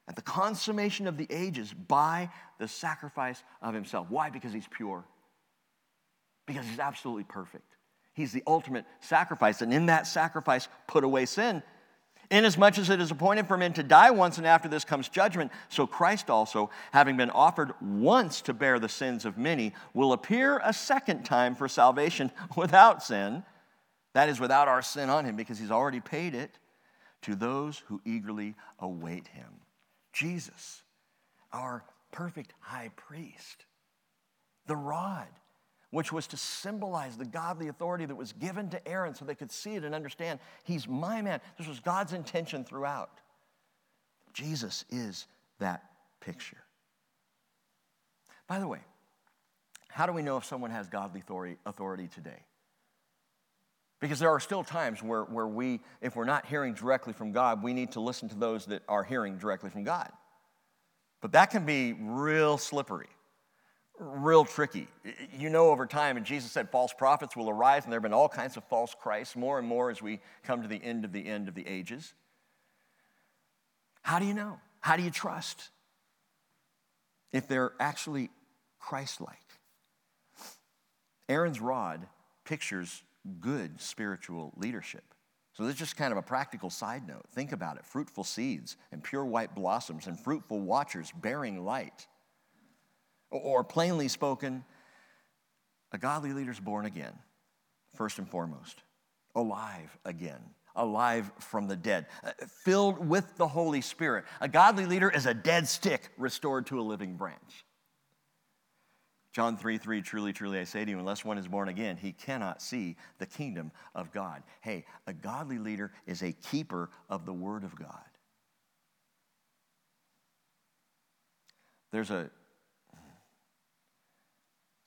at the consummation of the ages by the sacrifice of himself. Why? Because he's pure. Because he's absolutely perfect. He's the ultimate sacrifice, and in that sacrifice put away sin. Inasmuch as it is appointed for men to die once, and after this comes judgment, so Christ also, having been offered once to bear the sins of many, will appear a second time for salvation without sin, that is, without our sin on him, because he's already paid it, to those who eagerly await him. Jesus, our perfect high priest, the rod, which was to symbolize the godly authority that was given to Aaron so they could see it and understand, he's my man. This was God's intention throughout. Jesus is that picture. By the way, how do we know if someone has godly authority today? Because there are still times where we, if we're not hearing directly from God, we need to listen to those that are hearing directly from God. But that can be real slippery. Real tricky. You know, over time, and Jesus said false prophets will arise, and there have been all kinds of false Christs, more and more as we come to the end of the end of the ages. How do you know? How do you trust if they're actually Christ-like? Aaron's rod pictures good spiritual leadership. So this is just kind of a practical side note. Think about it. Fruitful seeds and pure white blossoms and fruitful watchers bearing light. Or plainly spoken, a godly leader's born again, first and foremost, alive again, alive from the dead, filled with the Holy Spirit. A godly leader is a dead stick restored to a living branch. John 3:3, truly, truly, I say to you, unless one is born again, he cannot see the kingdom of God. Hey, a godly leader is a keeper of the word of God.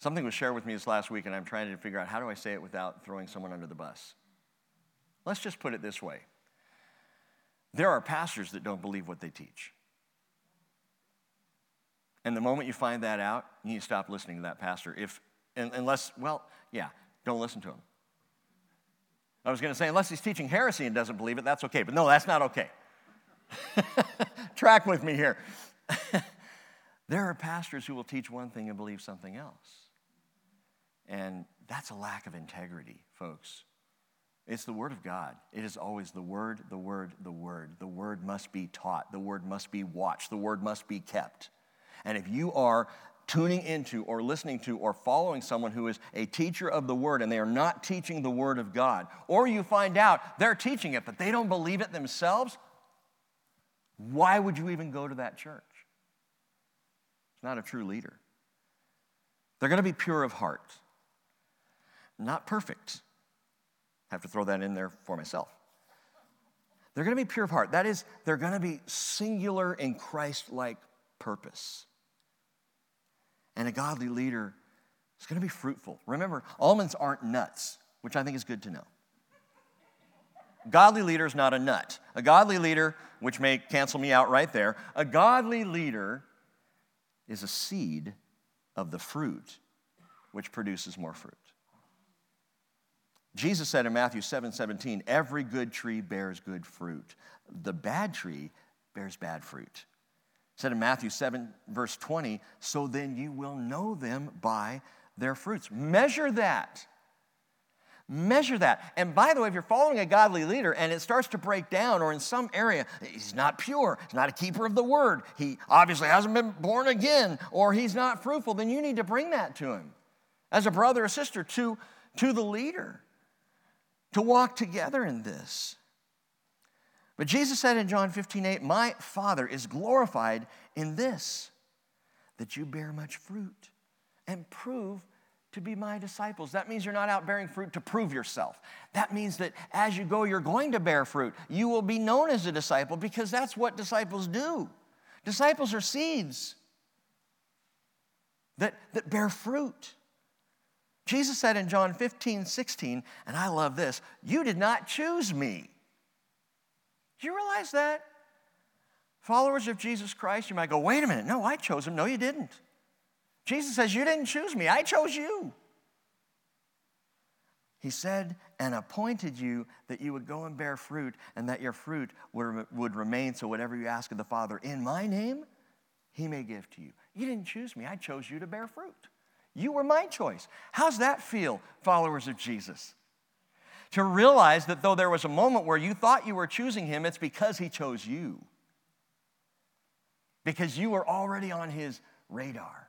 Something was shared with me this last week, and I'm trying to figure out how do I say it without throwing someone under the bus. Let's just put it this way. There are pastors that don't believe what they teach. And the moment you find that out, you need to stop listening to that pastor. Don't listen to him. I was going to say, unless he's teaching heresy and doesn't believe it, that's okay. But no, that's not okay. track with me here. There are pastors who will teach one thing and believe something else. And that's a lack of integrity, folks. It's the Word of God. It is always the Word, the Word, the Word. The Word must be taught. The Word must be watched. The Word must be kept. And if you are tuning into or listening to or following someone who is a teacher of the Word and they are not teaching the Word of God, or you find out they're teaching it but they don't believe it themselves, why would you even go to that church? It's not a true leader. They're going to be pure of heart, not perfect. I have to throw that in there for myself. They're going to be pure of heart. That is, they're going to be singular in Christ-like purpose. And a godly leader is going to be fruitful. Remember, almonds aren't nuts, which I think is good to know. Godly leader is not a nut. A godly leader, which may cancel me out right there, a godly leader is a seed of the fruit, which produces more fruit. Jesus said in Matthew 7:17, every good tree bears good fruit. The bad tree bears bad fruit. He said in Matthew 7, verse 20, so then you will know them by their fruits. Measure that. Measure that. And by the way, if you're following a godly leader and it starts to break down or in some area, he's not pure, he's not a keeper of the Word, he obviously hasn't been born again, or he's not fruitful, then you need to bring that to him as a brother or sister to the leader, to walk together in this. But Jesus said in John 15:8, my Father is glorified in this, that you bear much fruit and prove to be my disciples. That means you're not out bearing fruit to prove yourself. That means that as you go, you're going to bear fruit. You will be known as a disciple because that's what disciples do. Disciples are seeds that bear fruit. Jesus said in John 15:16, and I love this, you did not choose me. Do you realize that? Followers of Jesus Christ, you might go, wait a minute, no, I chose him. No, you didn't. Jesus says, you didn't choose me, I chose you. He said, and appointed you that you would go and bear fruit and that your fruit would remain, so whatever you ask of the Father in my name, he may give to you. You didn't choose me, I chose you to bear fruit. You were my choice. How's that feel, followers of Jesus? To realize that though there was a moment where you thought you were choosing him, it's because he chose you. Because you were already on his radar.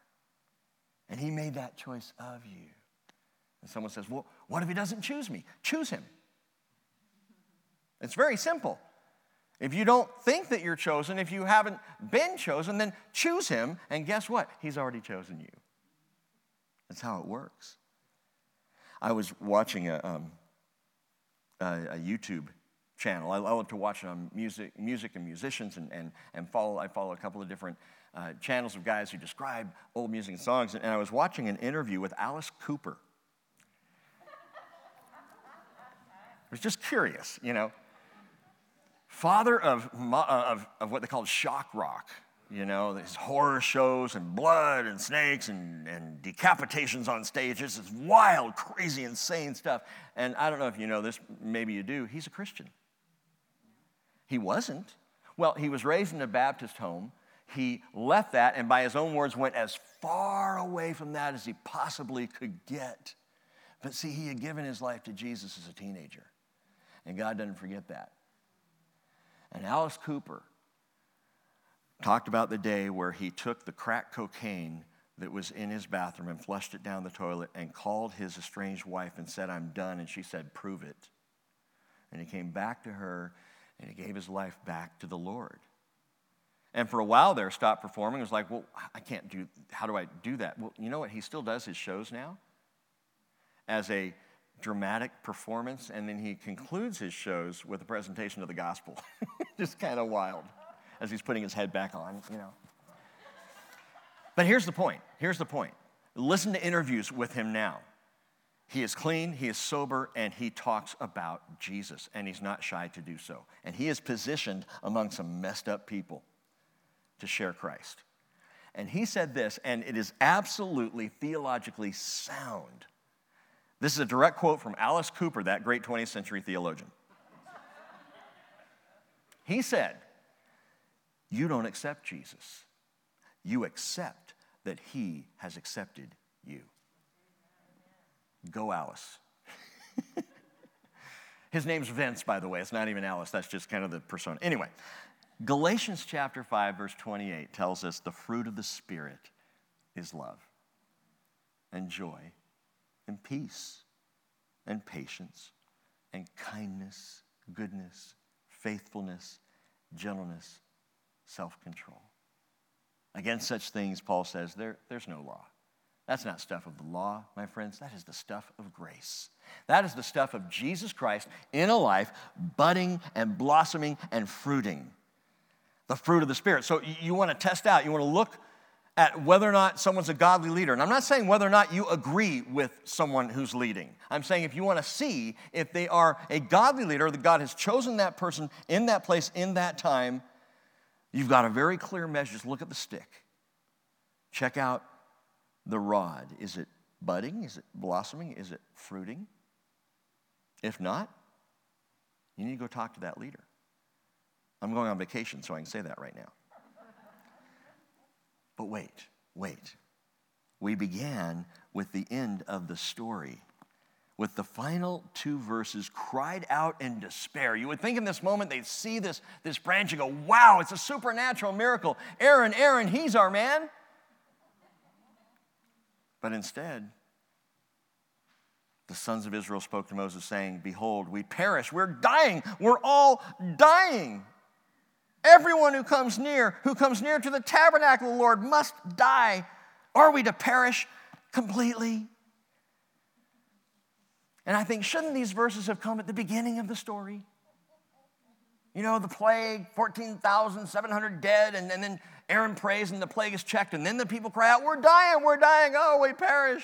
And he made that choice of you. And someone says, well, what if he doesn't choose me? Choose him. It's very simple. If you don't think that you're chosen, if you haven't been chosen, then choose him. And guess what? He's already chosen you. That's how it works. I was watching a YouTube channel. I love to watch it on music and musicians, and follow. I follow a couple of different channels of guys who describe old music and songs, and I was watching an interview with Alice Cooper. I was just curious, you know. Father of what they called shock rock, you know, these horror shows and blood and snakes and decapitations on stage. It's this wild, crazy, insane stuff. And I don't know if you know this, maybe you do, he's a Christian. He wasn't. Well, he was raised in a Baptist home. He left that and by his own words went as far away from that as he possibly could get. But see, he had given his life to Jesus as a teenager. And God doesn't forget that. And Alice Cooper talked about the day where he took the crack cocaine that was in his bathroom and flushed it down the toilet and called his estranged wife and said, I'm done. And she said, prove it. And he came back to her and he gave his life back to the Lord. And for a while there, stopped performing. It was like, well, I can't do, how do I do that? Well, you know what? He still does his shows now as a dramatic performance. And then he concludes his shows with a presentation of the gospel. Just kind of wild as he's putting his head back on, you know. But here's the point. Here's the point. Listen to interviews with him now. He is clean, he is sober, and he talks about Jesus. And he's not shy to do so. And he is positioned among some messed up people to share Christ. And he said this, and it is absolutely theologically sound. This is a direct quote from Alice Cooper, that great 20th century theologian. He said, You don't accept Jesus. You accept that he has accepted you. Go, Alice. His name's Vince, by the way. It's not even Alice. That's just kind of the persona. Anyway, Galatians chapter 5, verse 28 tells us the fruit of the Spirit is love and joy and peace and patience and kindness, goodness, faithfulness, gentleness, self-control. Against such things, Paul says, there's no law. That's not stuff of the law, my friends. That is the stuff of grace. That is the stuff of Jesus Christ in a life, budding and blossoming and fruiting. The fruit of the Spirit. So you want to test out, you want to look at whether or not someone's a godly leader. And I'm not saying whether or not you agree with someone who's leading. I'm saying if you want to see if they are a godly leader, that God has chosen that person in that place, in that time, you've got a very clear measure. Just look at the stick. Check out the rod. Is it budding? Is it blossoming? Is it fruiting? If not, you need to go talk to that leader. I'm going on vacation, so I can say that right now. But wait. We began with the end of the story, with the final two verses, cried out in despair. You would think in this moment they'd see this branch and go, wow, it's a supernatural miracle. Aaron, he's our man. But instead, the sons of Israel spoke to Moses saying, behold, we perish, we're dying, we're all dying. Everyone who comes near to the tabernacle of the Lord must die. Are we to perish completely? And I think, shouldn't these verses have come at the beginning of the story? You know, the plague, 14,700 dead, and then Aaron prays and the plague is checked, and then the people cry out, we're dying, oh, we perish.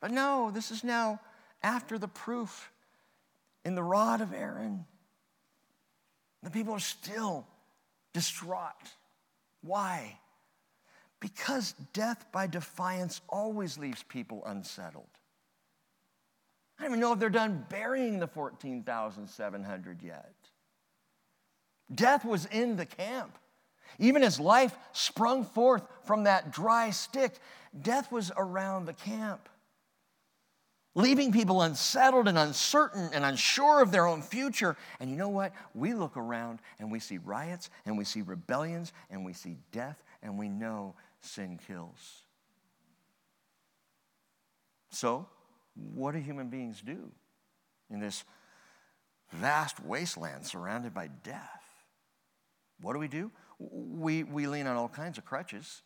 But no, this is now after the proof in the rod of Aaron. The people are still distraught. Why? Because death by defiance always leaves people unsettled. I don't even know if they're done burying the 14,700 yet. Death was in the camp. Even as life sprung forth from that dry stick, death was around the camp, leaving people unsettled and uncertain and unsure of their own future. And you know what? We look around and we see riots and we see rebellions and we see death, and we know sin kills. So, what do human beings do in this vast wasteland surrounded by death? What do? We lean on all kinds of crutches.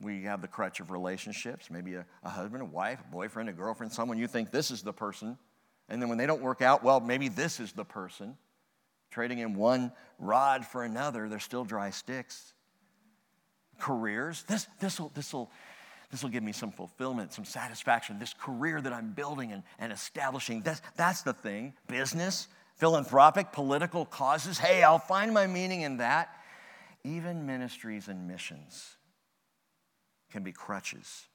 We have the crutch of relationships, maybe a husband, a wife, a boyfriend, a girlfriend, someone you think this is the person. And then when they don't work out, well, maybe this is the person. Trading in one rod for another, they're still dry sticks. Careers, this will give me some fulfillment, some satisfaction. This career that I'm building and establishing, that's the thing. Business, philanthropic, political causes. Hey, I'll find my meaning in that. Even ministries and missions can be crutches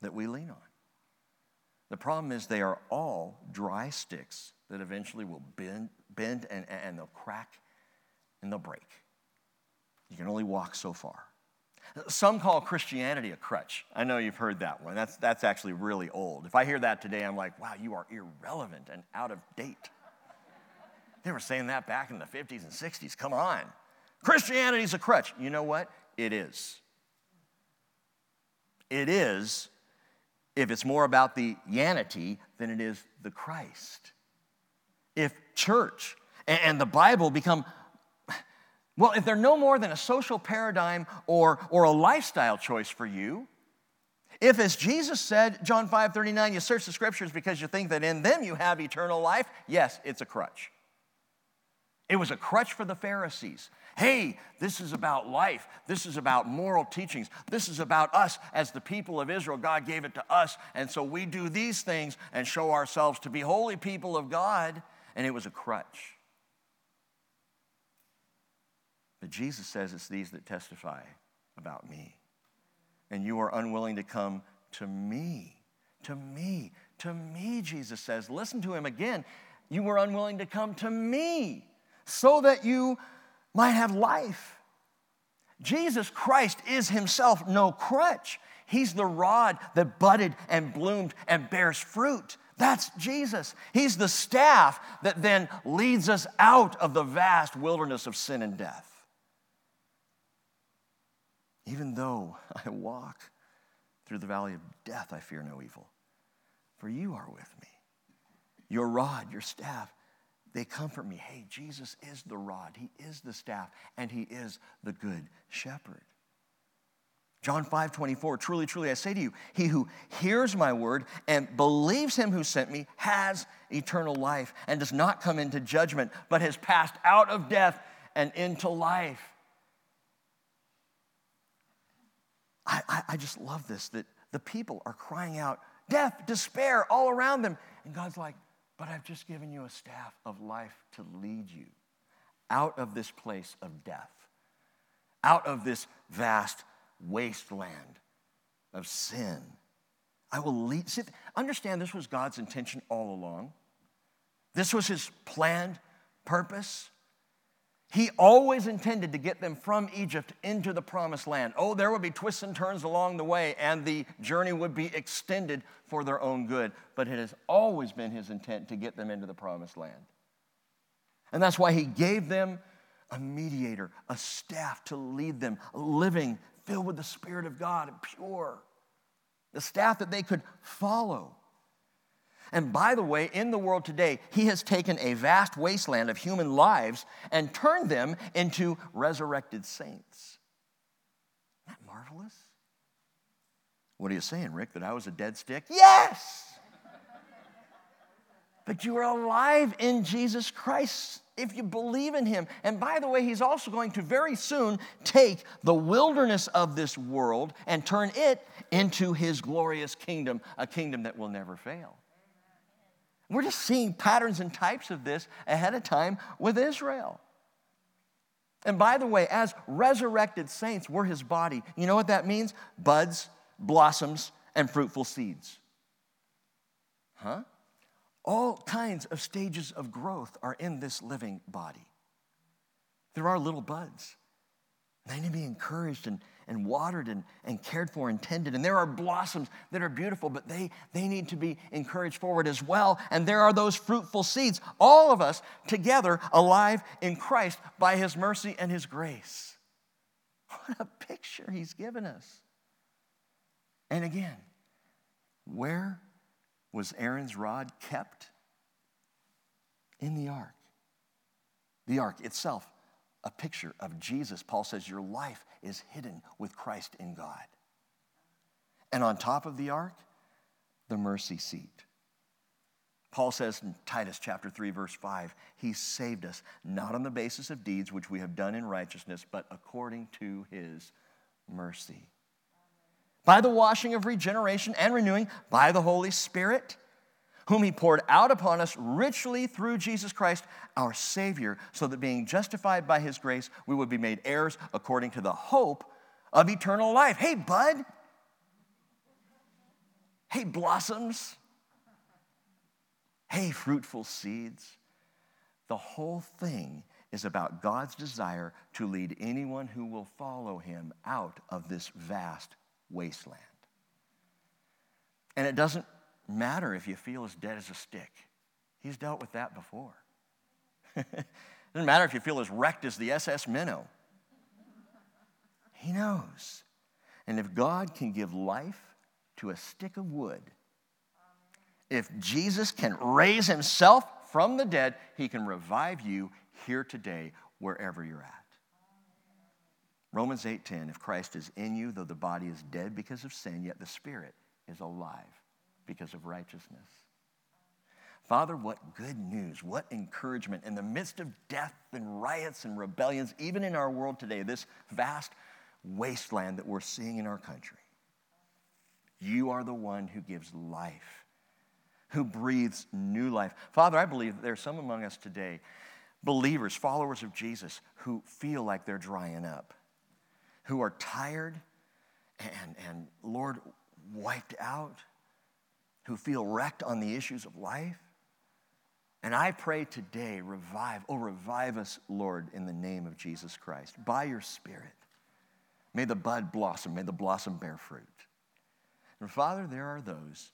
that we lean on. The problem is they are all dry sticks that eventually will bend and they'll crack and they'll break. You can only walk so far. Some call Christianity a crutch. I know you've heard that one. That's actually really old. If I hear that today, I'm like, wow, you are irrelevant and out of date. They were saying that back in the 50s and 60s. Come on. Christianity's a crutch. You know what? It is. It is, if it's more about the yanity than it is the Christ. If church and the Bible become, well, if they're no more than a social paradigm or a lifestyle choice for you, if, as Jesus said, John 5:39, you search the Scriptures because you think that in them you have eternal life, yes, it's a crutch. It was a crutch for the Pharisees. Hey, this is about life. This is about moral teachings. This is about us as the people of Israel. God gave it to us, and so we do these things and show ourselves to be holy people of God. And it was a crutch. But Jesus says it's these that testify about me. And you are unwilling to come to me. To me. To me, Jesus says. Listen to him again. You were unwilling to come to me so that you might have life. Jesus Christ is himself no crutch. He's the rod that budded and bloomed and bears fruit. That's Jesus. He's the staff that then leads us out of the vast wilderness of sin and death. Even though I walk through the valley of death, I fear no evil, for you are with me. Your rod, your staff, they comfort me. Hey, Jesus is the rod, he is the staff, and he is the good shepherd. John 5:24, truly, truly, I say to you, he who hears my word and believes him who sent me has eternal life and does not come into judgment, but has passed out of death and into life. I just love this, that the people are crying out, death, despair, all around them. And God's like, but I've just given you a staff of life to lead you out of this place of death, out of this vast wasteland of sin. I will lead. See, understand, this was God's intention all along. This was his planned purpose. He always intended to get them from Egypt into the promised land. Oh, there would be twists and turns along the way, and the journey would be extended for their own good. But it has always been his intent to get them into the promised land. And that's why he gave them a mediator, a staff to lead them, living, filled with the Spirit of God and pure. The staff that they could follow. And by the way, in the world today, he has taken a vast wasteland of human lives and turned them into resurrected saints. Isn't that marvelous? What are you saying, Rick, that I was a dead stick? Yes! But you are alive in Jesus Christ if you believe in him. And by the way, he's also going to very soon take the wilderness of this world and turn it into his glorious kingdom, a kingdom that will never fail. We're just seeing patterns and types of this ahead of time with Israel. And by the way, as resurrected saints, we're his body. You know what that means? Buds, blossoms, and fruitful seeds. Huh? All kinds of stages of growth are in this living body. There are little buds. They need to be encouraged and watered and cared for and tended. And there are blossoms that are beautiful, but they need to be encouraged forward as well. And there are those fruitful seeds, all of us together alive in Christ by his mercy and his grace. What a picture he's given us. And again, where was Aaron's rod kept? In the ark. The ark itself, a picture of Jesus. Paul says your life is hidden with Christ in God. And on top of the ark, the mercy seat. Paul says in Titus chapter 3, verse 5, he saved us not on the basis of deeds which we have done in righteousness, but according to his mercy. By the washing of regeneration and renewing by the Holy Spirit, whom he poured out upon us richly through Jesus Christ, our Savior, so that being justified by his grace, we would be made heirs according to the hope of eternal life. Hey, bud. Hey, blossoms. Hey, fruitful seeds. The whole thing is about God's desire to lead anyone who will follow him out of this vast wasteland. And it doesn't matter if you feel as dead as a stick. He's dealt with that before. Doesn't matter if you feel as wrecked as the SS Minow. He knows. And if God can give life to a stick of wood, if Jesus can raise himself from the dead, he can revive you here today, wherever you're at. Romans 8:10, if Christ is in you, though the body is dead because of sin, yet the spirit is alive because of righteousness. Father, what good news, what encouragement in the midst of death and riots and rebellions, even in our world today, this vast wasteland that we're seeing in our country. You are the one who gives life, who breathes new life. Father, I believe there are some among us today, believers, followers of Jesus, who feel like they're drying up, who are tired and Lord, wiped out, who feel wrecked on the issues of life. And I pray today, revive us, Lord, in the name of Jesus Christ, by your Spirit. May the bud blossom, may the blossom bear fruit. And Father, there are those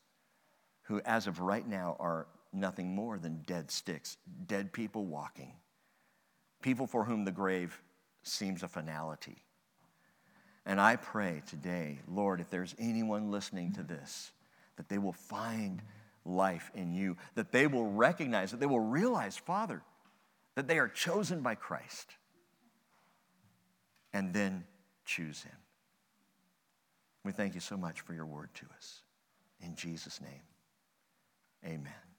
who as of right now are nothing more than dead sticks, dead people walking, people for whom the grave seems a finality. And I pray today, Lord, if there's anyone listening to this, that they will find life in you, that they will recognize, that they will realize, Father, that they are chosen by Christ, and then choose him. We thank you so much for your word to us. In Jesus' name, amen.